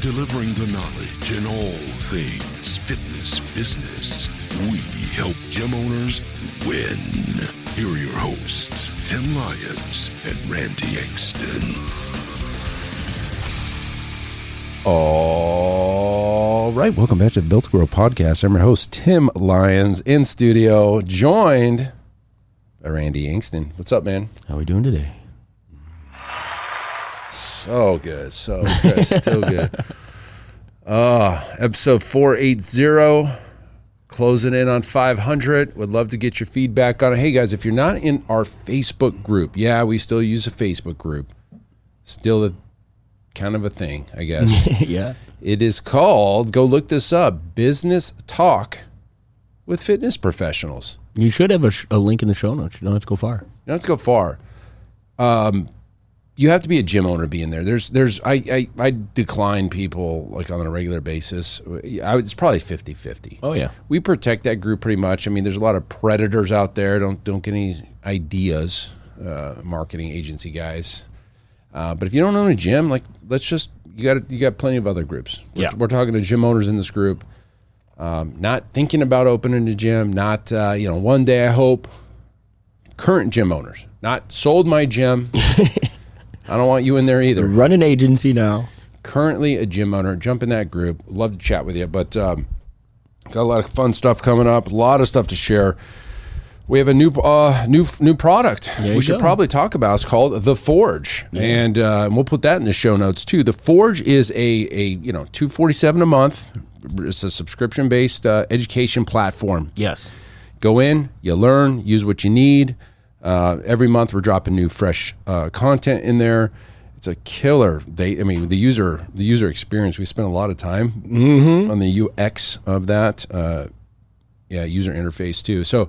delivering the knowledge in all things fitness business. We help gym owners win. Here are your hosts, Tim Lyons and Randy Ingston. All right, welcome back to the Built to Grow podcast. I'm your host, Tim Lyons, in studio, joined by Randy Ingston. What's up, man? How are we doing today? So good, still good. Episode 480, closing in on 500. Would love to get your feedback on it. Hey guys, if you're not in our Facebook group, yeah, we still use a Facebook group. Still kind of a thing, I guess. Yeah. It is called, go look this up, Business Talk with Fitness Professionals. You should have a link in the show notes. You don't have to go far. You don't have to go far. You have to be a gym owner to be in there. I decline people like on a regular basis. It's probably 50-50. Oh yeah. We protect that group pretty much. I mean, there's a lot of predators out there. Don't get any ideas, marketing agency guys. But if you don't own a gym, like you got plenty of other groups. We're talking to gym owners in this group. Not thinking about opening a gym. Not one day I hope. Current gym owners. Not sold my gym. I don't want you in there either. Run an agency now. Currently a gym owner. Jump in that group. Love to chat with you. But got a lot of fun stuff coming up. A lot of stuff to share. We have a new product we should probably talk about. It's called The Forge, and we'll put that in the show notes too. The Forge is a $247 a month. It's a subscription based education platform. Yes. Go in. You learn. Use what you need. Every month we're dropping new fresh content in there. It's a killer. The user experience. We spent a lot of time on the UX of that. User interface too. So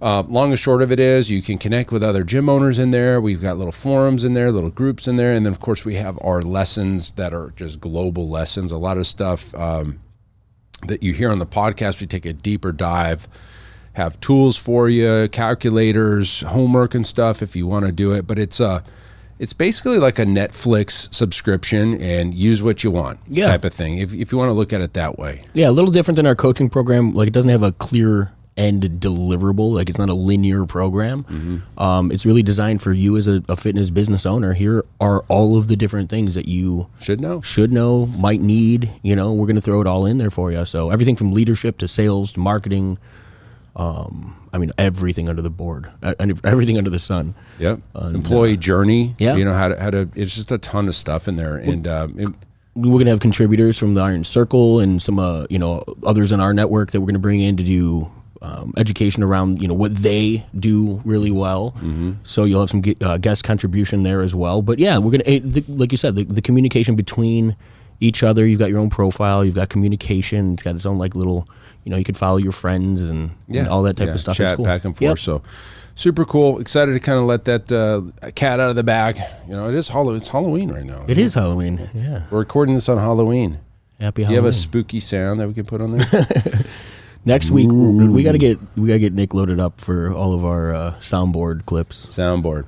long and short of it is you can connect with other gym owners in there. We've got little forums in there, little groups in there. And then of course we have our lessons that are just global lessons. A lot of stuff that you hear on the podcast, we take a deeper dive. Have tools for you, calculators, homework and stuff if you want to do it. But it's basically like a Netflix subscription and use what you want type of thing, if you want to look at it that way. Yeah, a little different than our coaching program. Like, it doesn't have a clear end deliverable. Like, it's not a linear program. Mm-hmm. It's really designed for you as a fitness business owner. Here are all of the different things that you should know, might need. We're going to throw it all in there for you. So everything from leadership to sales to marketing, everything under the board, everything under the sun. Yep. Employee journey. Yeah. How to, it's just a ton of stuff in there. And we're going to have contributors from the Iron Circle and some, others in our network that we're going to bring in to do education around, what they do really well. Mm-hmm. So you'll have some guest contribution there as well. But yeah, we're going to, like you said, the communication between each other. You've got your own profile, you've got communication. It's got its own like little, you can follow your friends and all that type of stuff. Chat, it's cool. Back and forth. Yep. So super cool. Excited to kind of let that cat out of the bag. It is it's Halloween right now. It is Halloween. Yeah. We're recording this on Halloween. Happy Halloween. You have a spooky sound that we can put on there? Next week, we got to get Nick loaded up for all of our soundboard clips. Soundboard.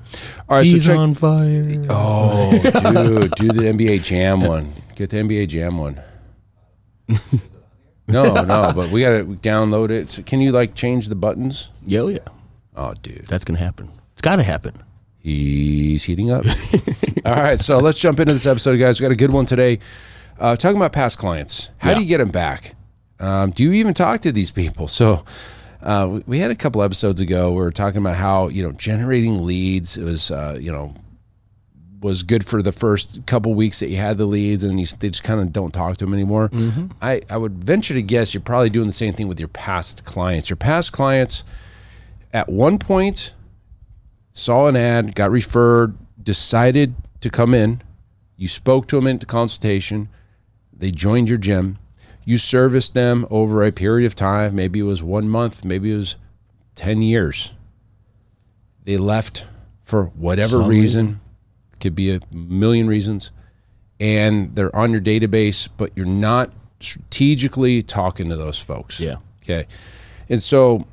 All right, he's so on fire. Oh, dude, do the NBA Jam one. Get the NBA Jam one. No, but we got to download it. So can you, change the buttons? Yeah, yeah. Oh, dude. That's going to happen. It's got to happen. He's heating up. All right, so let's jump into this episode, guys. We got a good one today. Talking about past clients. How do you get them back? Do you even talk to these people? So we had a couple episodes ago, we were talking about how, generating leads was good for the first couple weeks that you had the leads, and they just kind of don't talk to them anymore. Mm-hmm. I would venture to guess you're probably doing the same thing with your past clients. Your past clients at one point saw an ad, got referred, decided to come in. You spoke to them into consultation. They joined your gym. you service them over a period of time. Maybe it was 1 month, maybe it was 10 years. They left for whatever reason, could be a million reasons, and they're on your database, but you're not strategically talking to those folks. Yeah. Okay. And so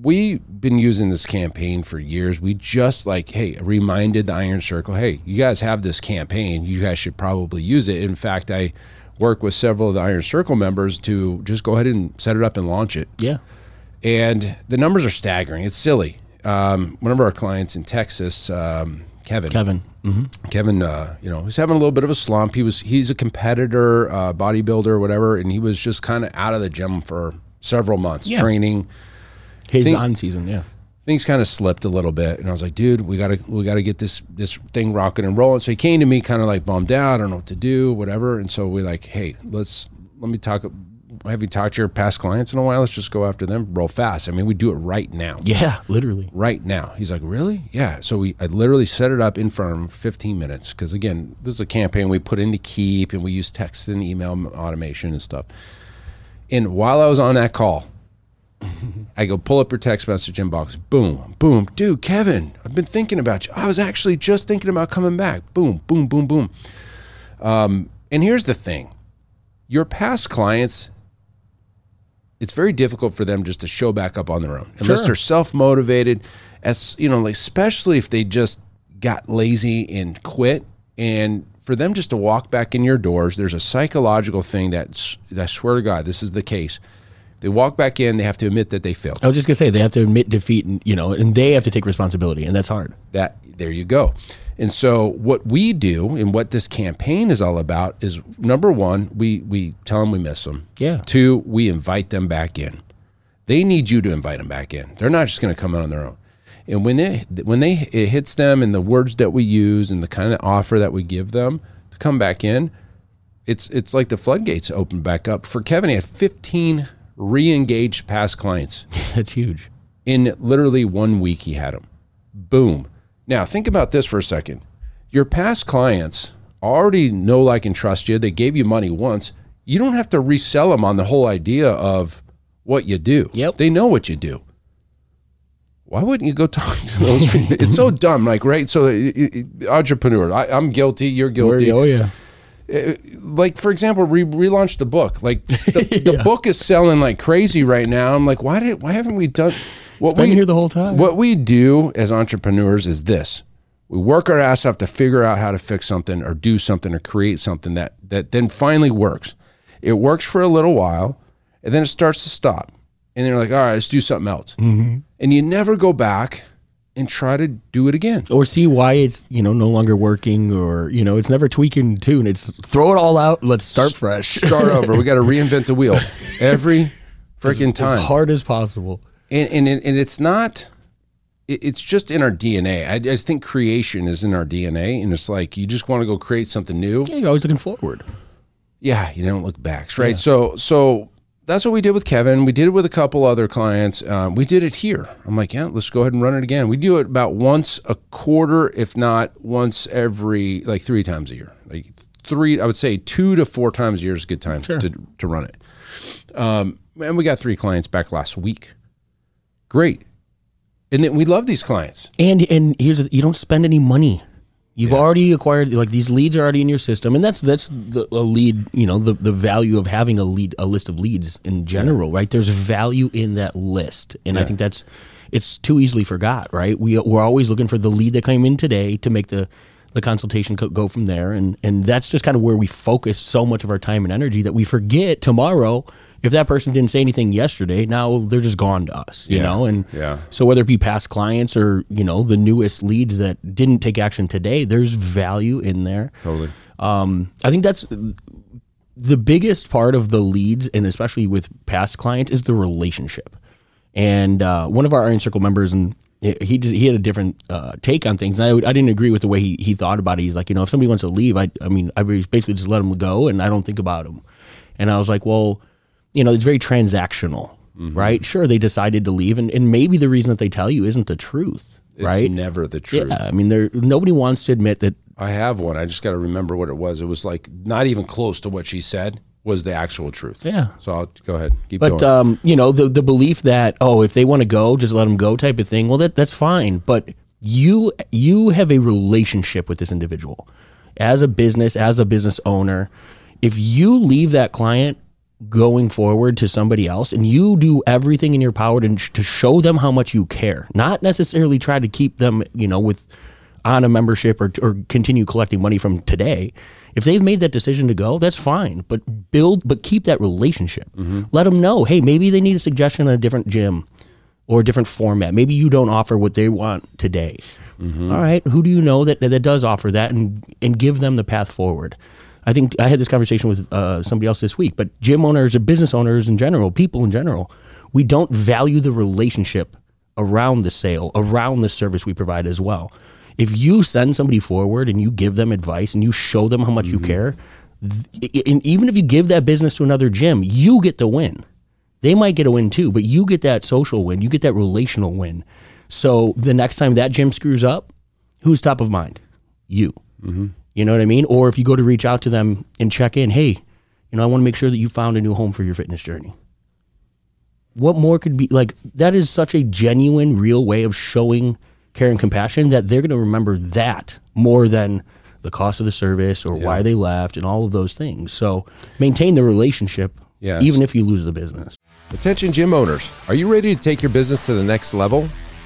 we've been using this campaign for years. We just hey, reminded the Iron Circle, hey, you guys have this campaign. You guys should probably use it. In fact, I work with several of the Iron Circle members to just go ahead and set it up and launch it. Yeah. And the numbers are staggering. It's silly. One of our clients in Texas, Kevin. Mm-hmm. Kevin, you know, he's having a little bit of a slump. He's a competitor, bodybuilder, whatever, and he was just kind of out of the gym for several months, training. His on season, yeah. Things kind of slipped a little bit, and I was like, dude, we gotta get this thing rocking and rolling. So he came to me kind of bummed out, I don't know what to do, whatever. And so we're like, hey, let me talk. Have you talked to your past clients in a while? Let's just go after them real fast. I mean, we do it right now. Yeah, literally. Right now. He's like, really? Yeah. So I literally set it up in front of him 15 minutes. Because again, this is a campaign we put into Keep, and we use text and email automation and stuff. And while I was on that call, I go, pull up your text message inbox. Boom, boom. Dude, Kevin, I've been thinking about you. I was actually just thinking about coming back. Boom, boom, boom, boom. And here's the thing. Your past clients, it's very difficult for them just to show back up on their own. Unless they're self-motivated, as you know, especially if they just got lazy and quit. And for them just to walk back in your doors, there's a psychological thing that, I swear to God, this is the case. They walk back in, they have to admit that they failed. I was just gonna say, they have to admit defeat, and and they have to take responsibility, and that's hard. There you go. And so what we do and what this campaign is all about is, number one, we tell them we miss them. Yeah. Two, we invite them back in. They need you to invite them back in. They're not just going to come in on their own. And when it hits them, and the words that we use and the kind of offer that we give them to come back in, it's like the floodgates open back up. For Kevin, he had 15 re-engaged past clients. That's huge. In literally 1 week, he had them. Boom. Now, think about this for a second. Your past clients already know, like, and trust you. They gave you money once. You don't have to resell them on the whole idea of what you do. Yep. They know what you do. Why wouldn't you go talk to those people? It's so dumb, right? So, entrepreneur, I'm guilty, you're guilty. Oh, yeah. For example, we relaunched the book. The book is selling like crazy right now. I'm like, why haven't we done... It's been here the whole time. What we do as entrepreneurs is this. We work our ass off to figure out how to fix something or do something or create something that then finally works. It works for a little while, and then it starts to stop. And they're like, all right, let's do something else. Mm-hmm. And you never go back and try to do it again. Or see why it's, no longer working, or, it's never tweaking the tune. It's throw it all out. Let's start fresh. Start over. We got to reinvent the wheel every freaking time. As hard as possible. And it's not, it's just in our DNA. I just think creation is in our DNA, and it's like you just want to go create something new. Yeah, you're always looking forward. Yeah, you don't look back, right? Yeah. So that's what we did with Kevin. We did it with a couple other clients. We did it here. I'm like, yeah, let's go ahead and run it again. We do it about once a quarter, if not once every, 3 times a year. I would say 2 to 4 times a year is a good time to run it. And we got 3 clients back last week. Great. And then we love these clients. And you don't spend any money. You've already acquired, these leads are already in your system. And that's a lead, the value of having a list of leads in general, right? There's value in that list. And I think it's too easily forgot, right? We're always looking for the lead that came in today to make the consultation go from there. And that's just kind of where we focus so much of our time and energy that we forget tomorrow. If that person didn't say anything yesterday, now they're just gone to us, you know? And so whether it be past clients or, the newest leads that didn't take action today, there's value in there. Totally. I think that's the biggest part of the leads, and especially with past clients, is the relationship. And one of our Iron Circle members, and he had a different take on things. And I didn't agree with the way he thought about it. He's like, if somebody wants to leave, I basically just let them go, and I don't think about them. And I was like, well... it's very transactional, mm-hmm. right? Sure, they decided to leave, and maybe the reason that they tell you isn't the truth, right? It's never the truth. Yeah, nobody wants to admit that. I have one. I just got to remember what it was. It was not even close to what she said. was the actual truth. Yeah. So I'll go ahead, keep going. But, you know, the belief that, oh, if they want to go, just let them go type of thing, well, that's fine. But you have a relationship with this individual. As a business owner, if you leave that client going forward to somebody else and you do everything in your power to show them how much you care, not necessarily try to keep them, you know, on a membership or continue collecting money from today. If they've made that decision to go, that's fine, but keep that relationship. Mm-hmm. Let them know, hey, maybe they need a suggestion on a different gym or a different format. Maybe you don't offer what they want today. Mm-hmm. All right, who do you know that does offer that, and give them the path forward. I think I had this conversation with somebody else this week, but gym owners or business owners in general, people in general, we don't value the relationship around the sale, around the service we provide as well. If you send somebody forward and you give them advice and you show them how much mm-hmm. you care, and even if you give that business to another gym, you get the win. They might get a win too, but you get that social win. You get that relational win. So the next time that gym screws up, who's top of mind? You. Mm-hmm. You know what I mean? Or if you go to reach out to them and check in, hey, you know, I want to make sure that you found a new home for your fitness journey. What more could be like? That is such a genuine, real way of showing care and compassion that they're going to remember that more than the cost of the service or why they left and all of those things. So maintain the relationship, even if you lose the business. Attention gym owners, are you ready to take your business to the next level?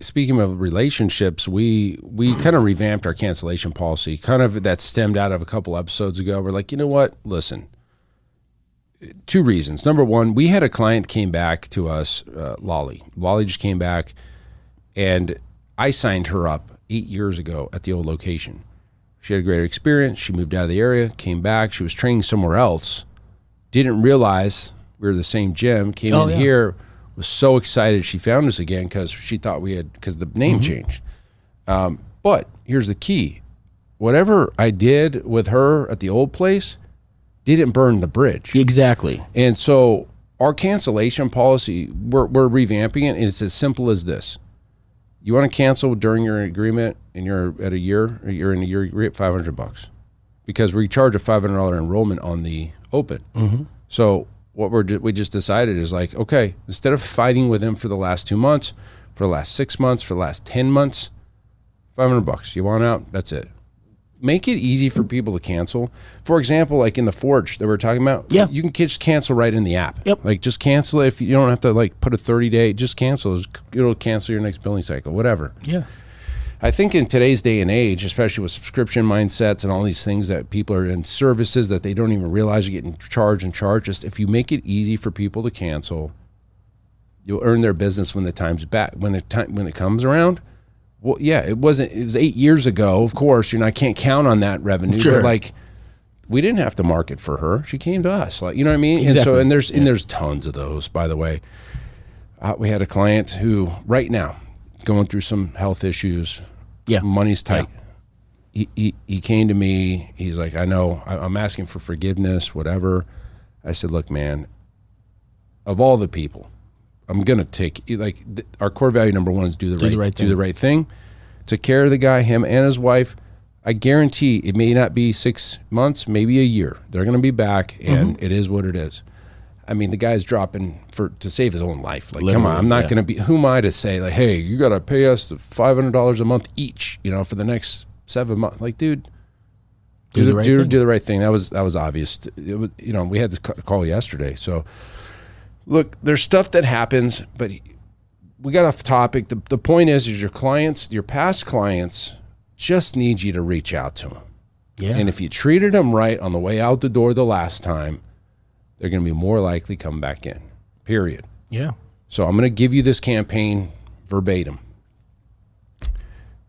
Speaking of relationships, we kind of revamped our cancellation policy, kind of that stemmed out of a couple episodes ago. We're like, you know what? Listen, two reasons. Number one, we had a client came back to us, Lolly. Lolly just came back, and I signed her up 8 years ago at the old location. She had a great experience. She moved out of the area, came back. She was training somewhere else, didn't realize we were the same gym, came in here, was so excited she found us again because she thought because the name mm-hmm. changed. But here's the key. Whatever I did with her at the old place didn't burn the bridge. Exactly. And so our cancellation policy, we're revamping it, and it's as simple as this. You want to cancel during your agreement and you're in a year, you get $500 because we charge a $500 enrollment on the open. Mm-hmm. So what we just decided is like, okay, instead of fighting with them for the last 2 months, for the last 6 months, for the last 10 months, $500. You want out? That's it. Make it easy for people to cancel. For example, like in the Forge that we were talking about, you can just cancel right in the app. Yep. Like just cancel it. If you don't have to like put a 30-day, just cancel. It'll cancel your next billing cycle, whatever. Yeah. I think in today's day and age, especially with subscription mindsets and all these things that people are in services that they don't even realize are getting charged, just if you make it easy for people to cancel, you'll earn their business when the time's back. When it comes around, well, yeah, it was 8 years ago. Of course, I can't count on that revenue. Sure. But like, we didn't have to market for her; she came to us. Like, you know what I mean? Exactly. And so, and there's tons of those. By the way, we had a client who right now, going through some health issues. Yeah. Money's tight. Yeah. He came to me. He's like, I know I'm asking for forgiveness, whatever. I said, look, man, of all the people, I'm going to take our core value. Number one is do the right thing. Took care of the guy, him and his wife. I guarantee it may not be 6 months, maybe a year. They're going to be back and mm-hmm. It is what it is. I mean, the guy's dropping to save his own life. Like, literally, come on, I'm not going to be, who am I to say, like, hey, you got to pay us the $500 a month each, for the next 7 months. Like, dude, do the right thing. That was obvious. It was, we had this call yesterday. So, look, there's stuff that happens, but we got off topic. The point is your past clients just need you to reach out to them. Yeah. And if you treated them right on the way out the door the last time, they're going to be more likely to come back in, period. Yeah. So I'm going to give you this campaign verbatim.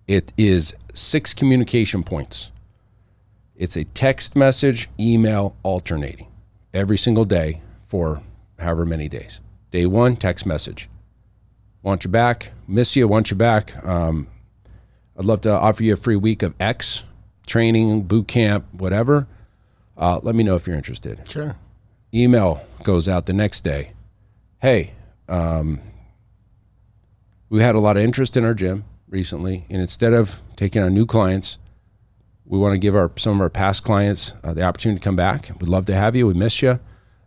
It is 6 communication points. It's a text message, email, alternating every single day for however many days. Day one, text message. Want you back. Miss you. Want you back. I'd love to offer you a free week of X, training, boot camp, whatever. Let me know if you're interested. Sure. Email goes out the next day. Hey, we had a lot of interest in our gym recently, and instead of taking on new clients, we want to give some of our past clients the opportunity to come back. We'd love to have you. We miss you.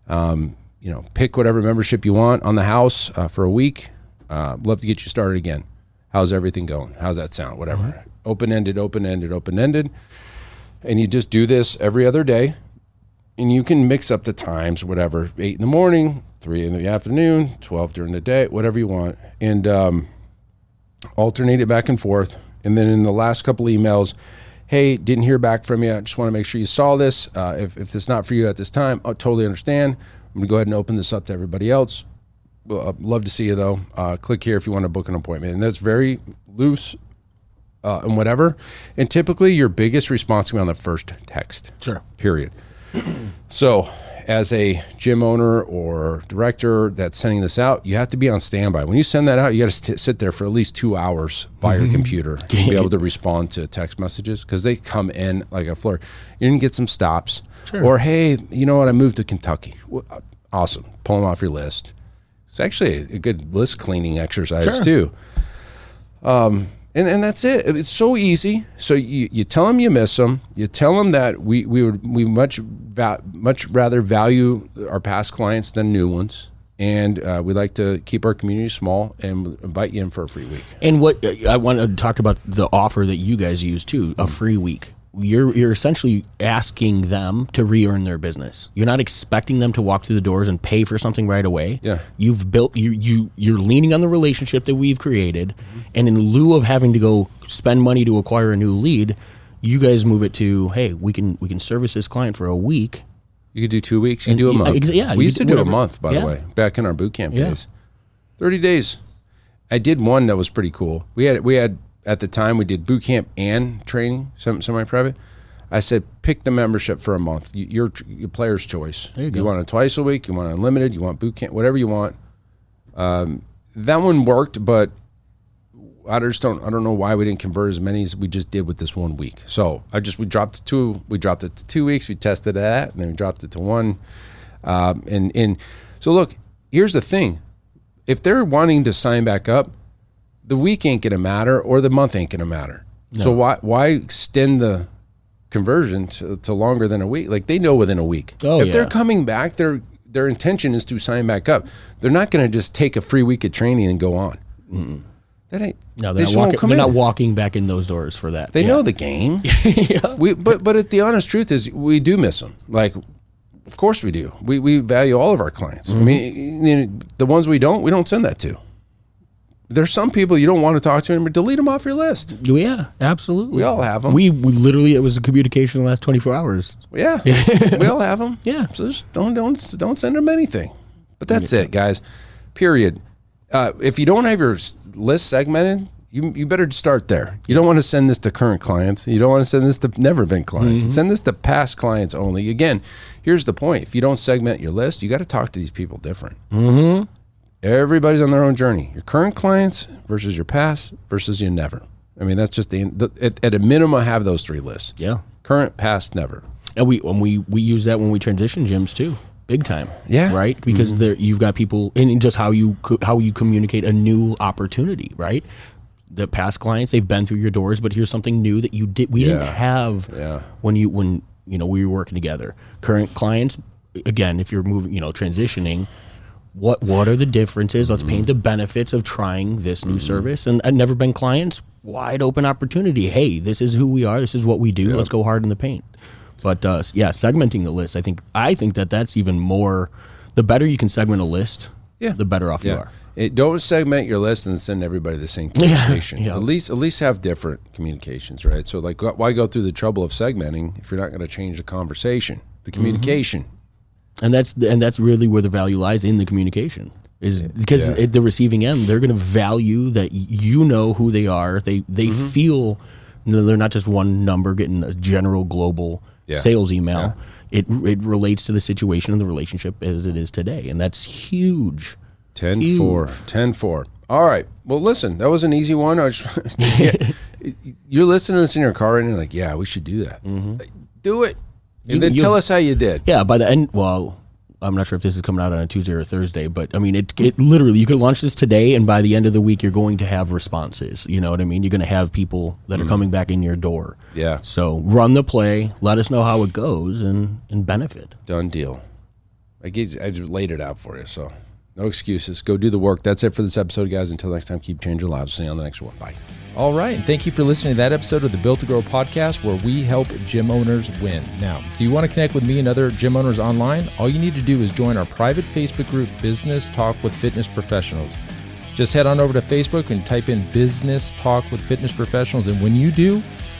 You know, pick whatever membership you want on the house for a week. Love to get you started again. How's everything going? How's that sound? Whatever. Mm-hmm. Open-ended, open-ended, open-ended. And you just do this every other day. And you can mix up the times, whatever, 8 in the morning, 3 in the afternoon, 12 during the day, whatever you want. And alternate it back and forth. And then in the last couple emails, hey, didn't hear back from you. I just want to make sure you saw this. If it's not for you at this time, I totally understand. I'm going to go ahead and open this up to everybody else. I'd love to see you, though. Click here if you want to book an appointment. And that's very loose and whatever. And typically, your biggest response can be on the first text. Sure. Period. So as a gym owner or director that's sending this out, you have to be on standby. When you send that out, you got to sit there for at least 2 hours by your computer to be able to respond to text messages because they come in like a flurry. You can get some stops. Sure. Or, hey, you know what? I moved to Kentucky. Well, awesome. Pull them off your list. It's actually a good list cleaning exercise, sure, too. And that's it. It's so easy. So you tell them you miss them. You tell them that we much rather value our past clients than new ones, and we like to keep our community small and invite you in for a free week. And what I want to talk about the offer that you guys use too, a free week. You're essentially asking them to re-earn their business. You're not expecting them to walk through the doors and pay for something right away. Yeah. You've built, you're leaning on the relationship that we've created, and in lieu of having to go spend money to acquire a new lead, you guys move it to, hey, we can service this client for a week. You could do 2 weeks, you can do a month. Yeah, we used to do a month, by the way, back in our boot camp days. 30 days. I did one that was pretty cool. We had at the time, we did boot camp and training, semi-private. I said, pick the membership for a month. Your player's choice. You want it twice a week. You want it unlimited. You want boot camp, whatever you want. That one worked, but I don't know why we didn't convert as many as we just did with this 1 week. So we dropped it to 2 weeks. We tested that, and then we dropped it to one. And so look, here's the thing: if they're wanting to sign back up, the week ain't gonna matter, or the month ain't gonna matter. No. So why extend the conversion to longer than a week? Like, they know within a week. If they're coming back, their intention is to sign back up. They're not gonna just take a free week of training and go on. Mm-mm. That ain't. No, they're not walking back in those doors for that. They know the game. But the honest truth is, we do miss them. Like, of course we do. We value all of our clients. Mm-hmm. I mean, the ones we don't send that to. There's some people you don't want to talk to anymore. Delete them off your list. Yeah, absolutely. We all have them. We literally, it was a communication in the last 24 hours. Yeah, we all have them. Yeah. So just don't send them anything. But that's it, guys. Period. If you don't have your list segmented, you better start there. You don't want to send this to current clients. You don't want to send this to never been clients. Mm-hmm. Send this to past clients only. Again, here's the point. If you don't segment your list, you got to talk to these people different. Mm-hmm. Everybody's on their own journey. Your current clients versus your past versus your never. I mean, that's just at a minimum, I have those three lists. Yeah. Current, past, never. And we use that when we transition gyms too, big time. Yeah. Right? Because there, you've got people, and just how you communicate a new opportunity, right? The past clients, they've been through your doors, but here's something new that you did. We didn't have when we were working together. Current clients, again, if you're moving, transitioning. What are the differences? Let's paint the benefits of trying this new service. And I've never been clients, wide open opportunity. Hey, this is who we are. This is what we do. Yep. Let's go hard in the paint. But segmenting the list, I think that's even more. The better you can segment a list, the better off you are. Don't segment your list and send everybody the same communication. Yeah. At least have different communications, right? So like, why go through the trouble of segmenting if you're not going to change the conversation, the communication? Mm-hmm. And that's really where the value lies in the communication, is because at the receiving end, they're going to value that you know who they are. They feel they're not just one number getting a general global sales email. it relates to the situation and the relationship as it is today. And that's huge. 10-4. 10-4. All right. Well, listen, that was an easy one. You're listening to this in your car and you're like, yeah, we should do that. Mm-hmm. Do it. And then tell us how you did. Yeah, by the end, well, I'm not sure if this is coming out on a Tuesday or a Thursday, but I mean, it literally, you could launch this today and by the end of the week, you're going to have responses. You know what I mean? You're going to have people that are coming back in your door. Yeah. So run the play, let us know how it goes and benefit. Done deal. I just laid it out for you, so no excuses. Go do the work. That's it for this episode, guys. Until next time, keep changing lives. See you on the next one. Bye. All right. And thank you for listening to that episode of the Built to Grow podcast, where we help gym owners win. Now, do you want to connect with me and other gym owners online? All you need to do is join our private Facebook group, Business Talk with Fitness Professionals. Just head on over to Facebook and type in Business Talk with Fitness Professionals. And when you do,